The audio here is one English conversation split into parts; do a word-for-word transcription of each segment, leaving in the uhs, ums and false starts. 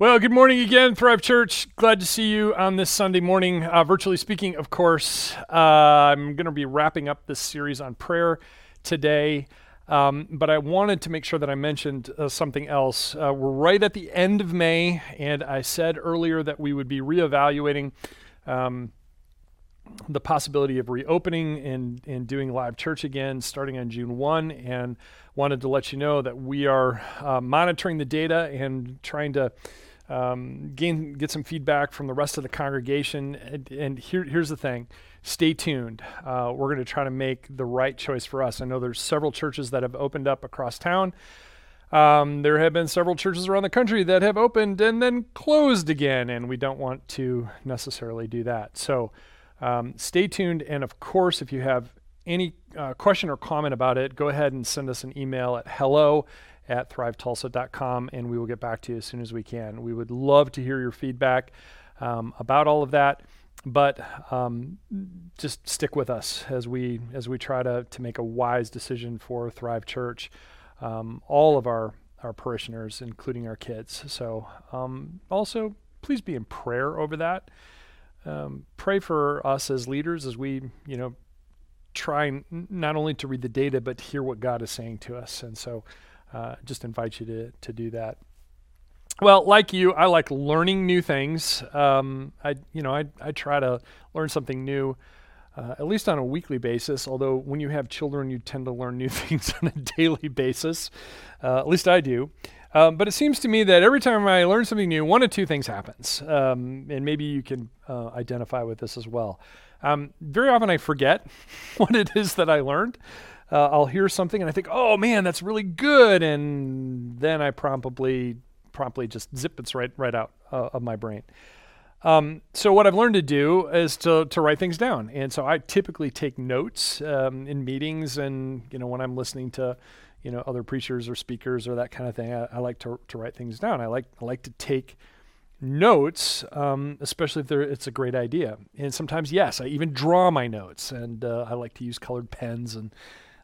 Well, good morning again, Thrive Church. Glad to see you on this Sunday morning. Uh, virtually speaking, of course, uh, I'm going to be wrapping up this series on prayer today, um, but I wanted to make sure that I mentioned uh, something else. Uh, we're right at the end of May, and I said earlier that we would be reevaluating um, the possibility of reopening and, and doing live church again starting on June first, and wanted to let you know that we are uh, monitoring the data and trying to Um, gain, get some feedback from the rest of the congregation. And, and here, here's the thing, stay tuned. Uh, we're going to try to make the right choice for us. I know there's several churches that have opened up across town. Um, there have been several churches around the country that have opened and then closed again, and we don't want to necessarily do that. So um, stay tuned. And of course, if you have any uh, question or comment about it, go ahead and send us an email at hello at thrive tulsa dot com, and we will get back to you as soon as we can. We would love to hear your feedback um, about all of that, but um, just stick with us as we as we try to, to make a wise decision for Thrive Church, um, all of our, our parishioners, including our kids. So um, also, please be in prayer over that. Um, pray for us as leaders as we, you know, try n- not only to read the data, but to hear what God is saying to us. And so, Uh, just invite you to, to do that. Well, like you, I like learning new things. Um, I, you know, I, I try to learn something new, uh, at least on a weekly basis. Although when you have children, you tend to learn new things on a daily basis. Uh, at least I do. Um, but it seems to me that every time I learn something new, one of two things happens. Um, and maybe you can uh, identify with this as well. Um, very often I forget what it is that I learned. Uh, I'll hear something and I think, oh man, that's really good. And then I probably promptly just zip it's right right out uh, of my brain. Um, so what I've learned to do is to to write things down. And so I typically take notes um, in meetings and, you know, when I'm listening to, you know, other preachers or speakers or that kind of thing, I, I like to to write things down. I like, I like to take notes, um, especially if they're, it's a great idea. And sometimes, yes, I even draw my notes, and uh, I like to use colored pens and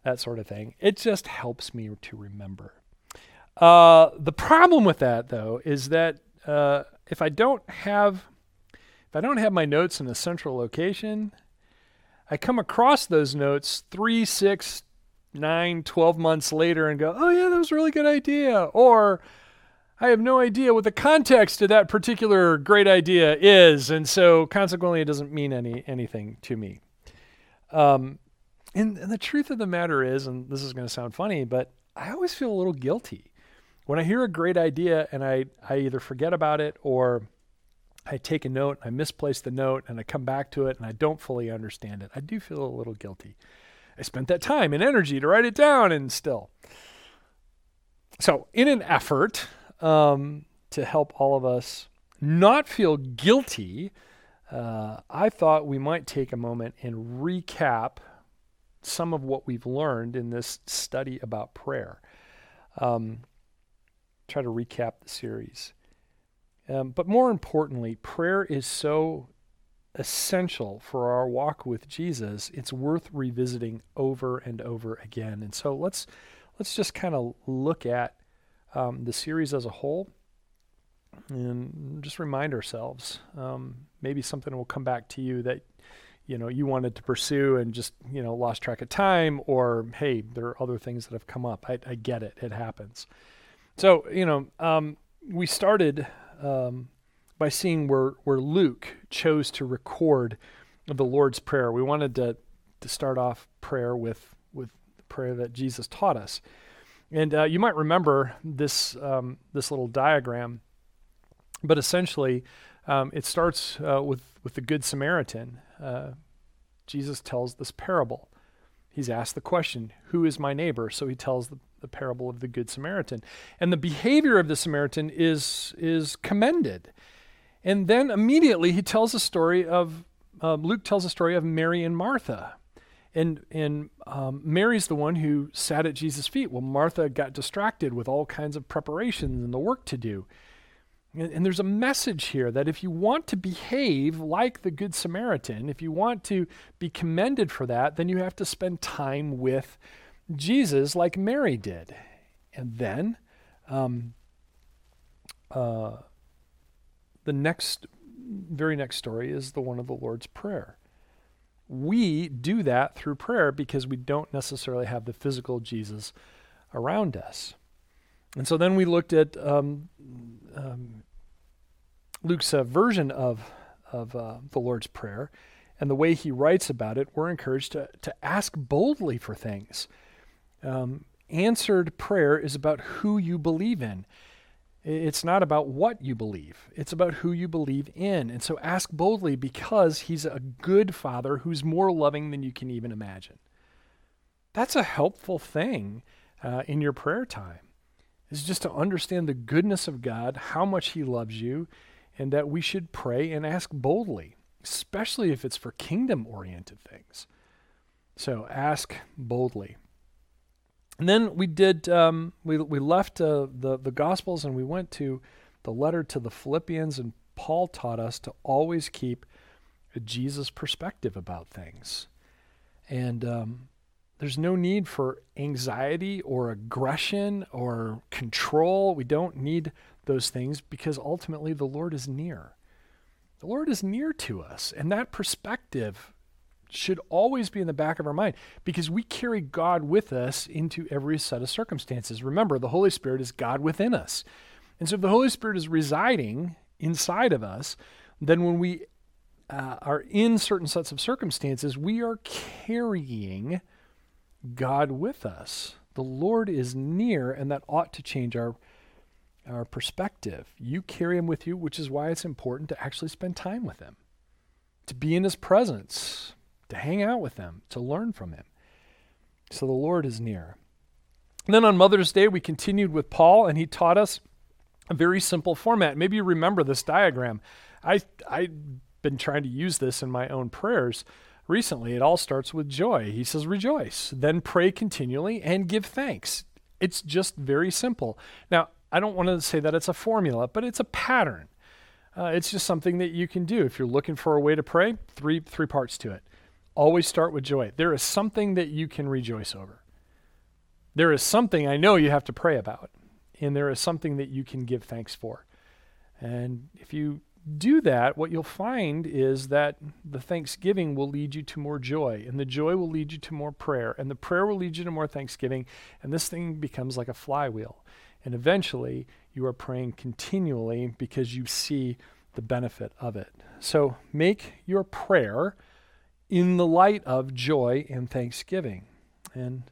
that sort of thing. It just helps me to remember. Uh, the problem with that, though, is that uh, if I don't have if I don't have my notes in a central location, I come across those notes three, six, nine, twelve months later and go, "Oh yeah, that was a really good idea," or "I have no idea what the context of that particular great idea is," and so consequently, it doesn't mean any anything to me. Um, And the truth of the matter is, and this is going to sound funny, but I always feel a little guilty when I hear a great idea and I, I either forget about it or I take a note, I misplace the note, and I come back to it and I don't fully understand it. I do feel a little guilty. I spent that time and energy to write it down, and still. So in an effort um, to help all of us not feel guilty, uh, I thought we might take a moment and recap some of what we've learned in this study about prayer. Um, try to recap the series. Um, but more importantly, prayer is so essential for our walk with Jesus, it's worth revisiting over and over again. And so let's let's just kind of look at um, the series as a whole and just remind ourselves. Um, maybe something will come back to you that you know, you wanted to pursue and just, you know, lost track of time, or, hey, there are other things that have come up. I, I get it. It happens. So, you know, um, we started um, by seeing where, where Luke chose to record the Lord's Prayer. We wanted to to start off prayer with, with the prayer that Jesus taught us. And uh, you might remember this, um, this little diagram, but essentially um, it starts uh, with, with the Good Samaritan. Uh, Jesus tells this parable. He's asked the question, who is my neighbor? So he tells the, the parable of the Good Samaritan. And the behavior of the Samaritan is is commended. And then immediately he tells a story of, um, Luke tells a story of Mary and Martha. And, and um, Mary's the one who sat at Jesus' feet. Well, Martha got distracted with all kinds of preparations and the work to do. And there's a message here that if you want to behave like the Good Samaritan, if you want to be commended for that, then you have to spend time with Jesus like Mary did. And then um, uh, The next, very next story is the one of the Lord's Prayer. We do that through prayer because we don't necessarily have the physical Jesus around us. And so then we looked at um, um, Luke's uh, version of, of uh, the Lord's Prayer and the way he writes about it. We're encouraged to, to ask boldly for things. Um, answered prayer is about who you believe in. It's not about what you believe. It's about who you believe in. And so ask boldly, because he's a good father who's more loving than you can even imagine. That's a helpful thing uh, in your prayer time, is just to understand the goodness of God, how much he loves you, and that we should pray and ask boldly, especially if it's for kingdom-oriented things. So ask boldly. And then we did. Um, we we left uh, the the Gospels and we went to the letter to the Philippians. And Paul taught us to always keep a Jesus perspective about things. And um, there's no need for anxiety or aggression or control. We don't need those things, because ultimately the Lord is near. The Lord is near to us, and that perspective should always be in the back of our mind, because we carry God with us into every set of circumstances. Remember, the Holy Spirit is God within us. And so if the Holy Spirit is residing inside of us, then when we uh, are in certain sets of circumstances, we are carrying God with us. The Lord is near, and that ought to change our, our perspective. You carry him with you, which is why it's important to actually spend time with him, to be in his presence, to hang out with them, to learn from him. So the Lord is near. And then on Mother's Day, we continued with Paul, and he taught us a very simple format. Maybe you remember this diagram. I, I've been trying to use this in my own prayers recently. It all starts with joy. He says, rejoice, then pray continually and give thanks. It's just very simple. Now, I don't want to say that it's a formula, but it's a pattern. Uh, it's just something that you can do. If you're looking for a way to pray, three three parts to it. Always start with joy. There is something that you can rejoice over. There is something I know you have to pray about, and there is something that you can give thanks for. And if you do that, what you'll find is that the thanksgiving will lead you to more joy, and the joy will lead you to more prayer, and the prayer will lead you to more thanksgiving, and this thing becomes like a flywheel. And eventually, you are praying continually because you see the benefit of it. So make your prayer in the light of joy and thanksgiving, and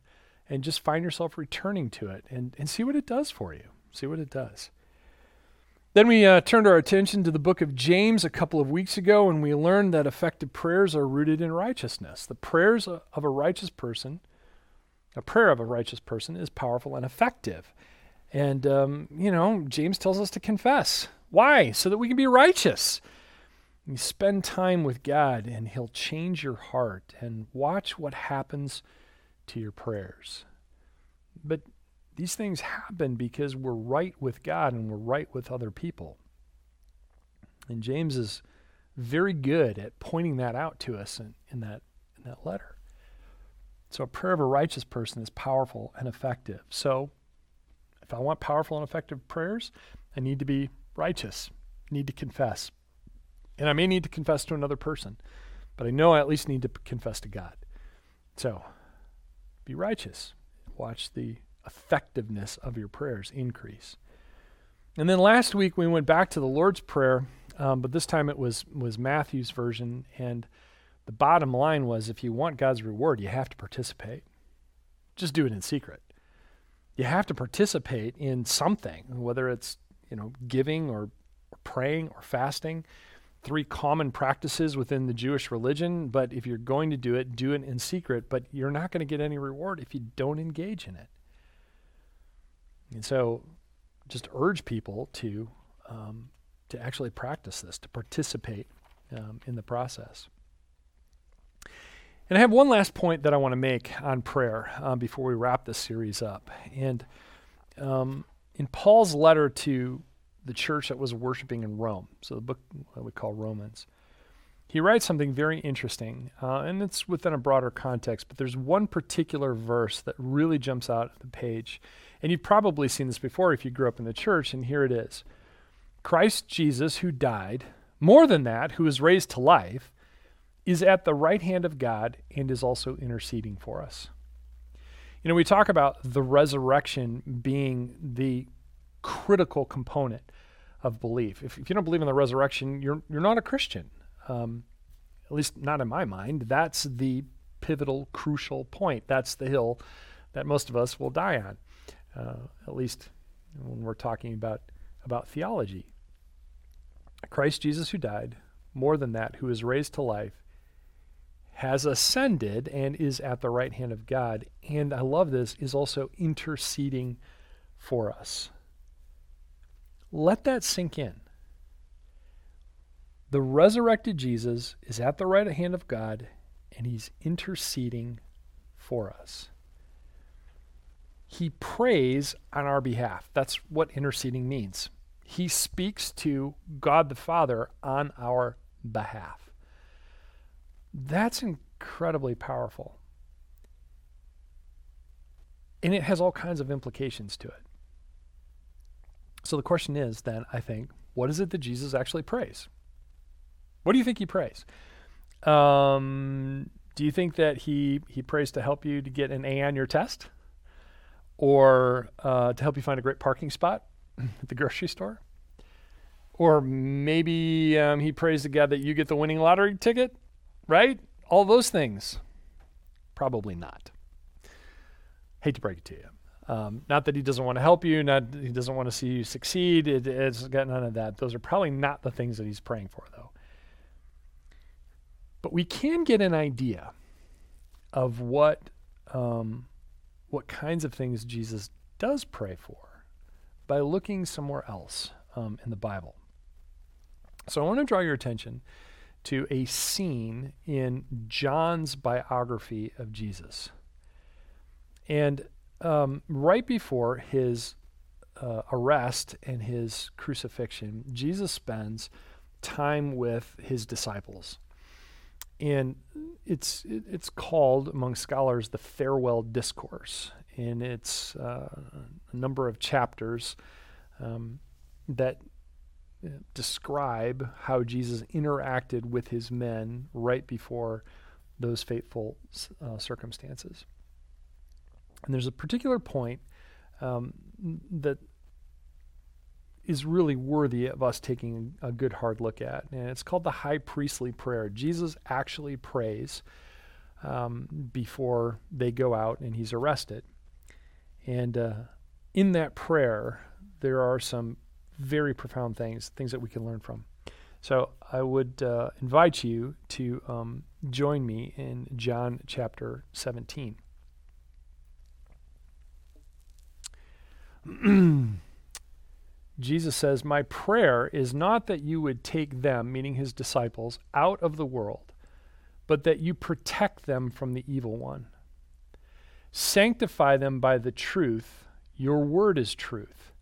and just find yourself returning to it, and, and see what it does for you. See what it does. Then we uh, turned our attention to the book of James a couple of weeks ago, and we learned that effective prayers are rooted in righteousness. The prayers of a righteous person, a prayer of a righteous person is powerful and effective. And, um, you know, James tells us to confess. Why? So that we can be righteous. You spend time with God, and he'll change your heart, and watch what happens to your prayers. But these things happen because we're right with God and we're right with other people. And James is very good at pointing that out to us in, in that, in that letter. So a prayer of a righteous person is powerful and effective. So if I want powerful and effective prayers, I need to be righteous, I need to confess. And I may need to confess to another person, but I know I at least need to p- confess to God. So be righteous. Watch the effectiveness of your prayers increase. And then last week we went back to the Lord's Prayer, um, but this time it was, was Matthew's version. And the bottom line was, if you want God's reward, you have to participate. Just do it in secret. You have to participate in something, whether it's, you know, giving or, or praying or fasting. Three common practices within the Jewish religion, but if you're going to do it, do it in secret, but you're not going to get any reward if you don't engage in it. And so just urge people to um, to actually practice this, to participate um, in the process. And I have one last point that I want to make on prayer um, before we wrap this series up. And um, in Paul's letter to the church that was worshiping in Rome, so the book that we call Romans, he writes something very interesting, uh, and it's within a broader context, but there's one particular verse that really jumps out at the page, and you've probably seen this before if you grew up in the church, and here it is. Christ Jesus, who died, more than that, who was raised to life, is at the right hand of God and is also interceding for us. You know, we talk about the resurrection being the critical component of belief. If, if you don't believe in the resurrection, you're you're not a Christian. Um, at least not in my mind. That's the pivotal, crucial point. That's the hill that most of us will die on, uh, at least when we're talking about, about theology. Christ Jesus, who died, more than that, who is raised to life, has ascended and is at the right hand of God. And I love this, is also interceding for us. Let that sink in. The resurrected Jesus is at the right hand of God, and he's interceding for us. He prays on our behalf. That's what interceding means. He speaks to God the Father on our behalf. That's incredibly powerful. And it has all kinds of implications to it. So the question is then, I think, what is it that Jesus actually prays? What do you think he prays? Um, do you think that he he prays to help you to get an A on your test? Or uh, to help you find a great parking spot at the grocery store? Or maybe um, he prays to God that you get the winning lottery ticket, right? All those things. Probably not. Hate to break it to you. Um, not that he doesn't want to help you, not that he doesn't want to see you succeed. It, it's got none of that. Those are probably not the things that he's praying for, though. But we can get an idea of what um, what kinds of things Jesus does pray for by looking somewhere else um, in the Bible. So I want to draw your attention to a scene in John's biography of Jesus. And Um, right before his uh, arrest and his crucifixion, Jesus spends time with his disciples. And it's it's called, among scholars, the Farewell Discourse. And it's uh, a number of chapters um, that describe how Jesus interacted with his men right before those fateful uh, circumstances. And there's a particular point um, that is really worthy of us taking a good hard look at. And it's called the High Priestly Prayer. Jesus actually prays um, before they go out and he's arrested. And uh, in that prayer, there are some very profound things, things that we can learn from. So I would uh, invite you to um, join me in John chapter seventeen. Jesus says, "My prayer is not that you would take them," meaning his disciples, "out of the world, but that you protect them from the evil one. Sanctify them by the truth. Your word is truth.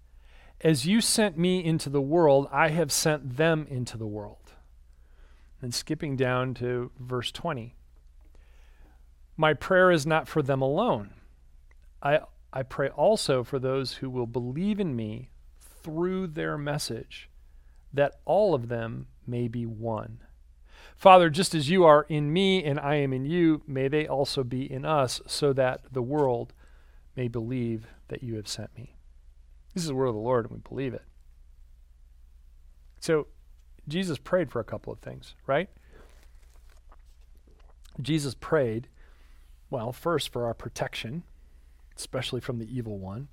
As you sent me into the world, I have sent them into the world." And skipping down to verse twenty, "My prayer is not for them alone. I I pray also for those who will believe in me through their message, that all of them may be one. Father, just as you are in me and I am in you, may they also be in us, so that the world may believe that you have sent me." This is the word of the Lord, and we believe it. So Jesus prayed for a couple of things, right? Jesus prayed, well, first for our protection, especially from the evil one.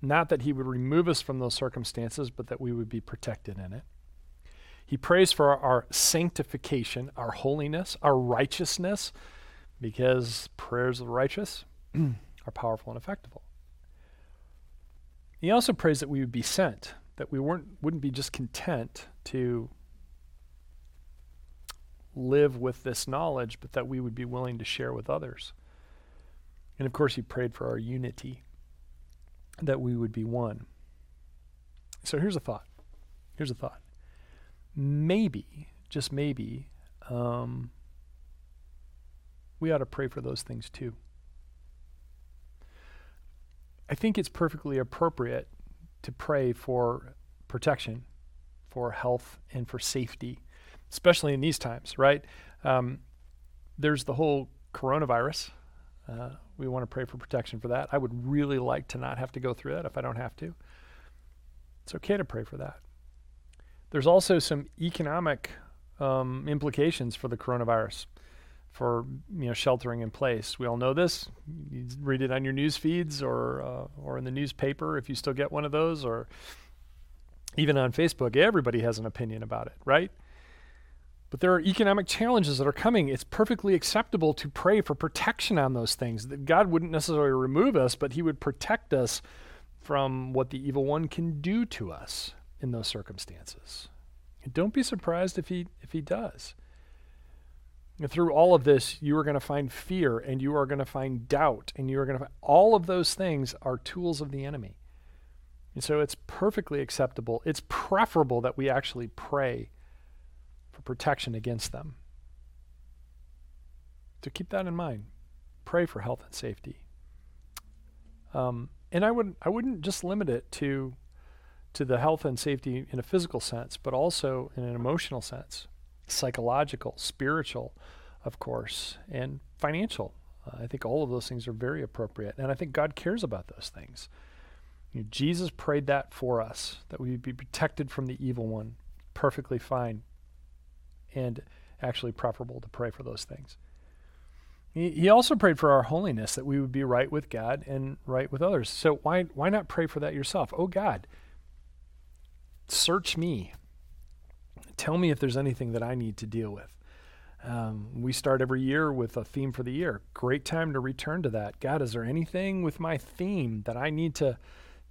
Not that he would remove us from those circumstances, but that we would be protected in it. He prays for our, our sanctification, our holiness, our righteousness, because prayers of the righteous are powerful and effective. He also prays that we would be sent, that we weren't wouldn't be just content to live with this knowledge, but that we would be willing to share with others. And of course, he prayed for our unity, that we would be one. So here's a thought. Here's a thought. Maybe, just maybe, um, we ought to pray for those things too. I think it's perfectly appropriate to pray for protection for health and for safety, especially in these times, right? Um, there's the whole coronavirus. Uh, we want to pray for protection for that. I would really like to not have to go through that if I don't have to. It's okay to pray for that. There's also some economic um, implications for the coronavirus, for you know sheltering in place. We all know this. You read it on your news feeds or uh, or in the newspaper if you still get one of those, or even on Facebook. Everybody has an opinion about it, right? But there are economic challenges that are coming. It's perfectly acceptable to pray for protection on those things. That God wouldn't necessarily remove us, but he would protect us from what the evil one can do to us in those circumstances. And don't be surprised if he if he does. And through all of this, you are going to find fear, and you are going to find doubt, and you are going to find all of those things are tools of the enemy. And so it's perfectly acceptable. It's preferable that we actually pray for protection against them. So keep that in mind. Pray for health and safety. Um, and I wouldn't I wouldn't just limit it to to the health and safety in a physical sense, but also in an emotional sense, psychological, spiritual, of course, and financial. Uh, I think all of those things are very appropriate, and I think God cares about those things. You know, Jesus prayed that for us, that we would be protected from the evil one. Perfectly fine. And actually preferable to pray for those things. He, he also prayed for our holiness, that we would be right with God and right with others. So why why not pray for that yourself? Oh God, search me. Tell me if there's anything that I need to deal with. Um, we start every year with a theme for the year. Great time to return to that. God, is there anything with my theme that I need to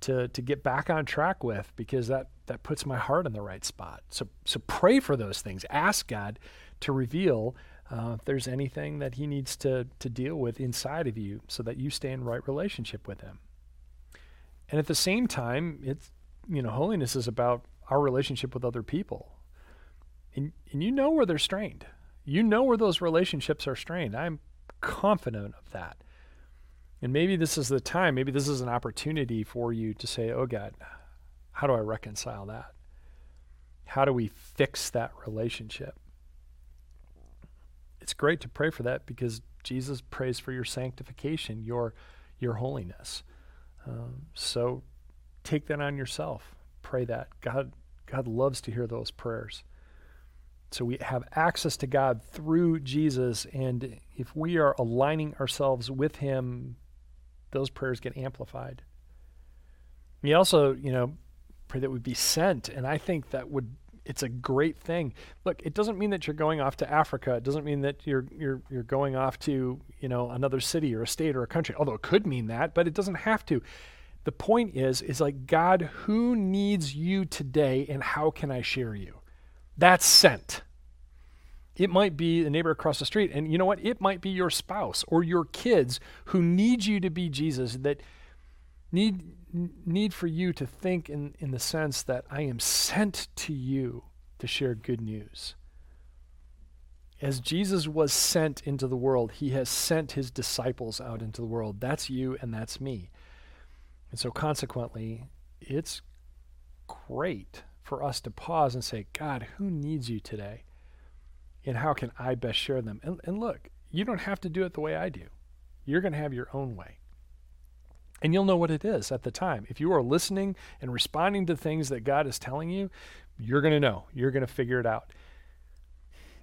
to to get back on track with, because that that puts my heart in the right spot. So so pray for those things. Ask God to reveal uh, if there's anything that he needs to to deal with inside of you so that you stay in right relationship with him. And at the same time, it's you know, holiness is about our relationship with other people. And and you know where they're strained. You know where those relationships are strained. I'm confident of that. And maybe this is the time, maybe this is an opportunity for you to say, oh God, how do I reconcile that? How do we fix that relationship? It's great to pray for that because Jesus prays for your sanctification, your your holiness. Um, so take that on yourself. Pray that. God, God loves to hear those prayers. So we have access to God through Jesus, and if we are aligning ourselves with him, those prayers get amplified. We also, you know, pray that we'd be sent, and I think that would it's a great thing. Look, it doesn't mean that you're going off to Africa. It doesn't mean that you're you're you're going off to, you know, another city or a state or a country, although it could mean that, but it doesn't have to. The point is, is like, God, who needs you today, and how can I share you? That's sent. It might be the neighbor across the street. And you know what? It might be your spouse or your kids who need you to be Jesus, that need need for you to think in, in the sense that I am sent to you to share good news. As Jesus was sent into the world, he has sent his disciples out into the world. That's you and that's me. And so consequently, it's great for us to pause and say, God, who needs you today? And how can I best share them? And, and look, you don't have to do it the way I do. You're going to have your own way. And you'll know what it is at the time. If you are listening and responding to things that God is telling you, you're going to know. You're going to figure it out.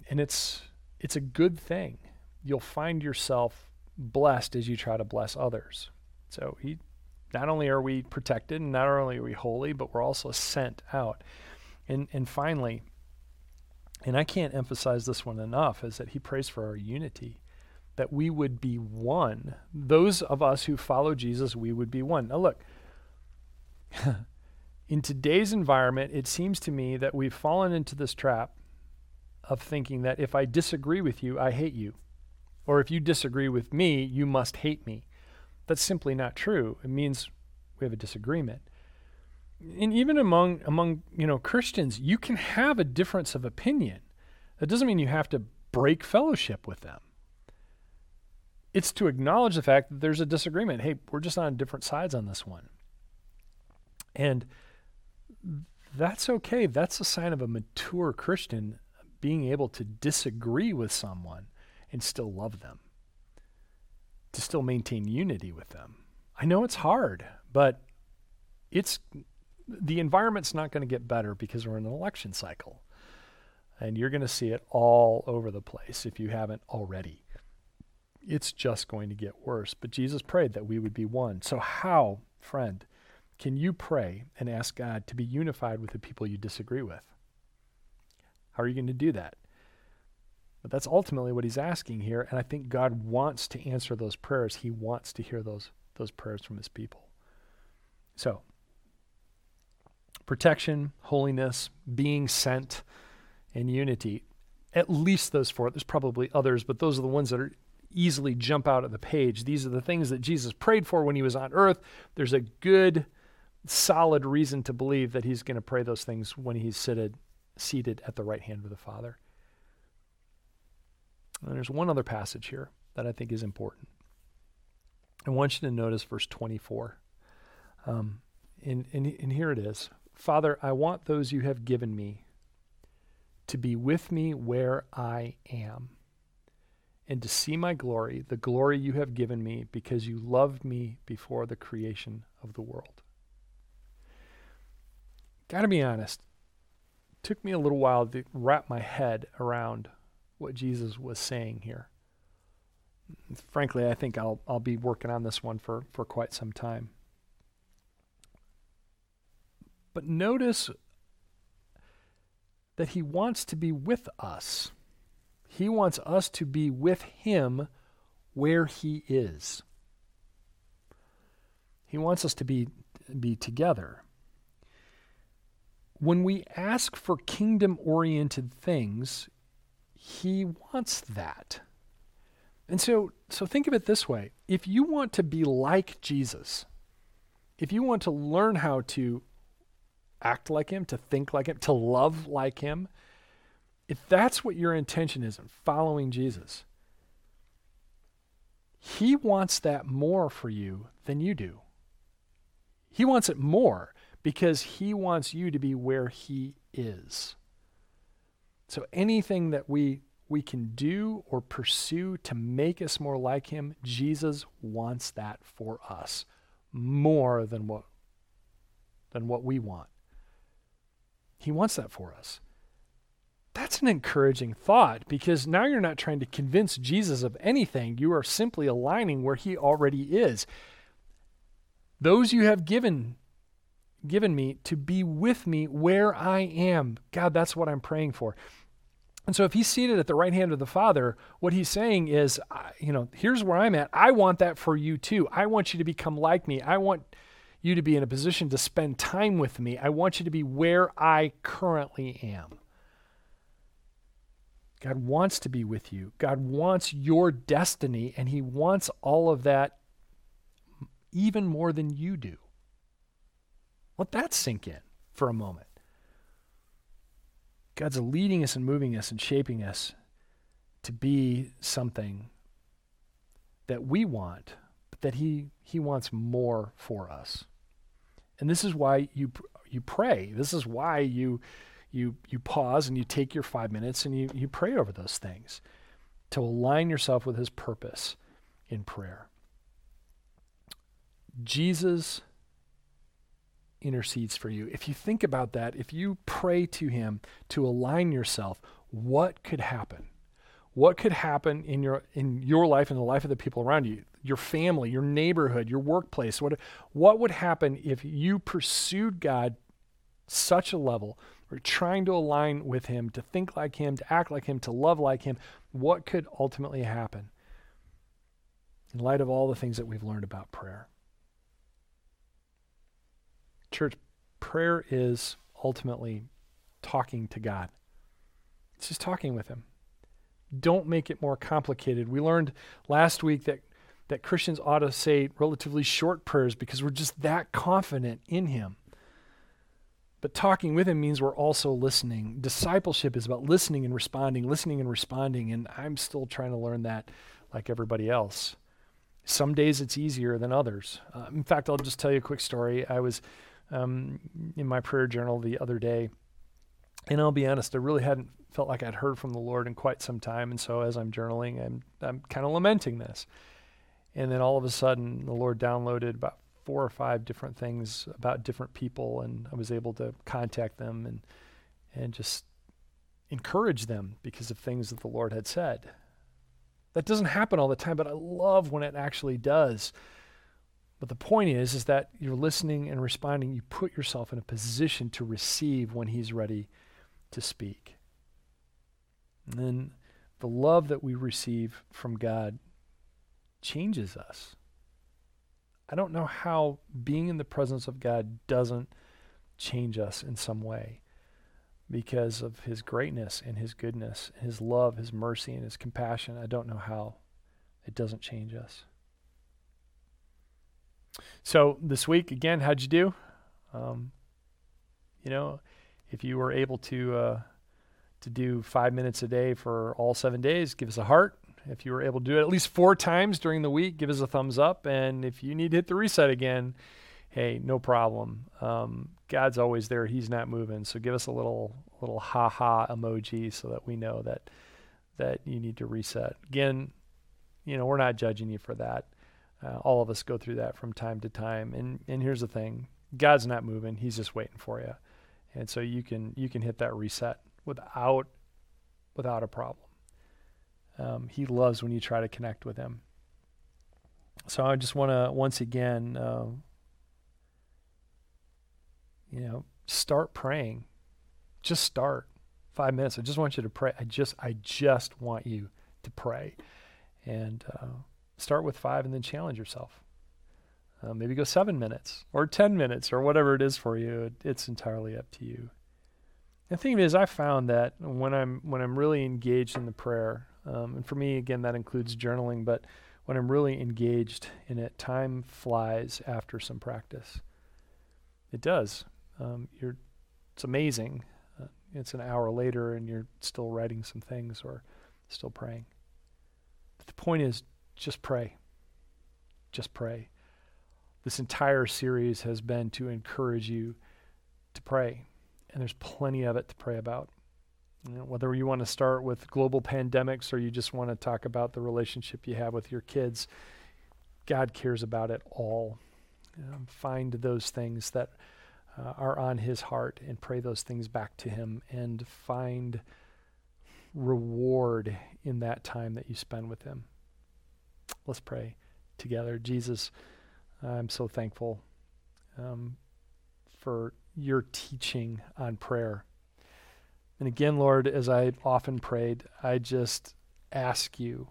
And it's it's a good thing. You'll find yourself blessed as you try to bless others. So he Not only are we protected, and not only are we holy, but we're also sent out. And and finally, and I can't emphasize this one enough, is that he prays for our unity, that we would be one. Those of us who follow Jesus, we would be one. Now look, in today's environment, it seems to me that we've fallen into this trap of thinking that if I disagree with you, I hate you. Or if you disagree with me, you must hate me. That's simply not true. It means we have a disagreement. And even among among you know Christians, you can have a difference of opinion. That doesn't mean you have to break fellowship with them. It's to acknowledge the fact that there's a disagreement. Hey, we're just on different sides on this one. And that's okay. That's a sign of a mature Christian, being able to disagree with someone and still love them, to still maintain unity with them. I know it's hard, but it's the environment's not going to get better because we're in an election cycle. And you're going to see it all over the place if you haven't already. It's just going to get worse. But Jesus prayed that we would be one. So how, friend, can you pray and ask God to be unified with the people you disagree with? How are you going to do that? But that's ultimately what he's asking here. And I think God wants to answer those prayers. He wants to hear those, those prayers from his people. So, protection, holiness, being sent, and unity. At least those four. There's probably others, but those are the ones that are easily jump out at the page. These are the things that Jesus prayed for when he was on earth. There's a good, solid reason to believe that he's going to pray those things when he's seated, seated at the right hand of the Father. And there's one other passage here that I think is important. I want you to notice verse twenty-four. Um, and, and, and here it is. Father, I want those you have given me to be with me where I am, and to see my glory, the glory you have given me, because you loved me before the creation of the world. Gotta be honest, it took me a little while to wrap my head around what Jesus was saying here. Frankly, I think I'll I'll be working on this one for, for quite some time. But notice that he wants to be with us. He wants us to be with him where he is. He wants us to be, be together. When we ask for kingdom-oriented things, he wants that. And so, so think of it this way. If you want to be like Jesus, if you want to learn how to act like him, to think like him, to love like him, if that's what your intention is in following Jesus, he wants that more for you than you do. He wants it more because he wants you to be where he is. So anything that we we can do or pursue to make us more like him, Jesus wants that for us more than what than what we want. He wants that for us. That's an encouraging thought, because now you're not trying to convince Jesus of anything. You are simply aligning where he already is. Those you have given, given me to be with me where I am. God, that's what I'm praying for. And so if he's seated at the right hand of the Father, what he's saying is, you know, here's where I'm at. I want that for you too. I want you to become like me. I want you to be in a position to spend time with me. I want you to be where I currently am. God wants to be with you. God wants your destiny, and he wants all of that even more than you do. Let that sink in for a moment. God's leading us and moving us and shaping us to be something that we want, but that he, he wants more for us. And this is why you you pray. This is why you... You you pause and you take your five minutes and you, you pray over those things to align yourself with his purpose in prayer. Jesus intercedes for you. If you think about that, if you pray to him to align yourself, what could happen? What could happen in your in your life and the life of the people around you, your family, your neighborhood, your workplace? What, what would happen if you pursued God such a level? We're trying to align with him, to think like him, to act like him, to love like him. What could ultimately happen in light of all the things that we've learned about prayer? Church, prayer is ultimately talking to God. It's just talking with him. Don't make it more complicated. We learned last week that, that Christians ought to say relatively short prayers because we're just that confident in him. But talking with him means we're also listening. Discipleship is about listening and responding, listening and responding, and I'm still trying to learn that like everybody else. Some days it's easier than others. Uh, in fact, I'll just tell you a quick story. I was um, in my prayer journal the other day. And I'll be honest, I really hadn't felt like I'd heard from the Lord in quite some time. And so as I'm journaling, I'm I'm kind of lamenting this. And then all of a sudden, the Lord downloaded about four or five different things about different people, and I was able to contact them and and just encourage them because of things that the Lord had said. That doesn't happen all the time, but I love when it actually does. But the point is, is that you're listening and responding. You put yourself in a position to receive when he's ready to speak. And then the love that we receive from God changes us. I don't know how being in the presence of God doesn't change us in some way, because of his greatness and his goodness, his love, his mercy, and his compassion. I don't know how it doesn't change us. So this week, again, how'd you do? Um, you know, if you were able to uh, to do five minutes a day for all seven days, give us a heart. If you were able to do it at least four times during the week, give us a thumbs up. And if you need to hit the reset again, hey, no problem. Um, God's always there. He's not moving. So give us a little little ha-ha emoji so that we know that that you need to reset. Again, you know, we're not judging you for that. Uh, all of us go through that from time to time. And and here's the thing. God's not moving. He's just waiting for you. And so you can you can hit that reset without without a problem. Um, he loves when you try to connect with him. So I just want to, once again, uh, you know, start praying. Just start five minutes. I just want you to pray. I just, I just want you to pray, and uh, start with five, and then challenge yourself. Uh, maybe go seven minutes or ten minutes or whatever it is for you. It, it's entirely up to you. The thing is, I found that when I'm when I'm really engaged in the prayer, um, and for me, again, that includes journaling, but when I'm really engaged in it, time flies after some practice. It does. Um, you're, it's amazing. Uh, it's an hour later and you're still writing some things or still praying. But the point is, just pray. Just pray. This entire series has been to encourage you to pray. And there's plenty of it to pray about. You know, whether you want to start with global pandemics or you just want to talk about the relationship you have with your kids, God cares about it all. Um, find those things that uh, are on his heart and pray those things back to him, and find reward in that time that you spend with him. Let's pray together. Jesus, I'm so thankful um, for your teaching on prayer. And again, Lord, as I often prayed, I just ask you,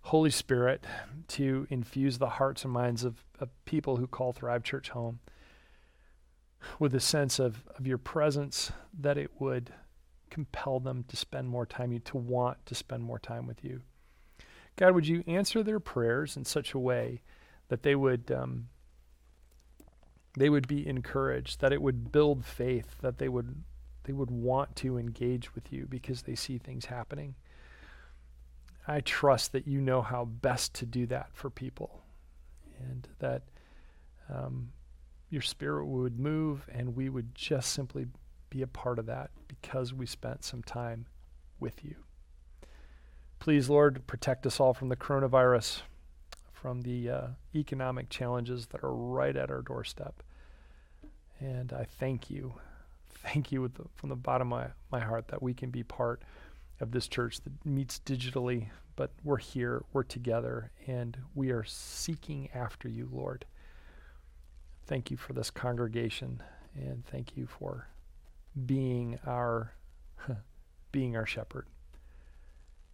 Holy Spirit, to infuse the hearts and minds of, of people who call Thrive Church home with a sense of, of your presence, that it would compel them to spend more time, to want to spend more time with you. God, would you answer their prayers in such a way that they would um, they would be encouraged, that it would build faith, that they would they would want to engage with you because they see things happening. I trust that you know how best to do that for people, and that um, your spirit would move, and we would just simply be a part of that because we spent some time with you. Please, Lord, protect us all from the coronavirus, from the uh, economic challenges that are right at our doorstep. And I thank you. Thank you with the, from the bottom of my, my heart that we can be part of this church that meets digitally, but we're here, we're together, and we are seeking after you, Lord. Thank you for this congregation, and thank you for being our being our shepherd.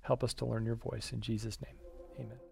Help us to learn your voice. In Jesus' name, amen.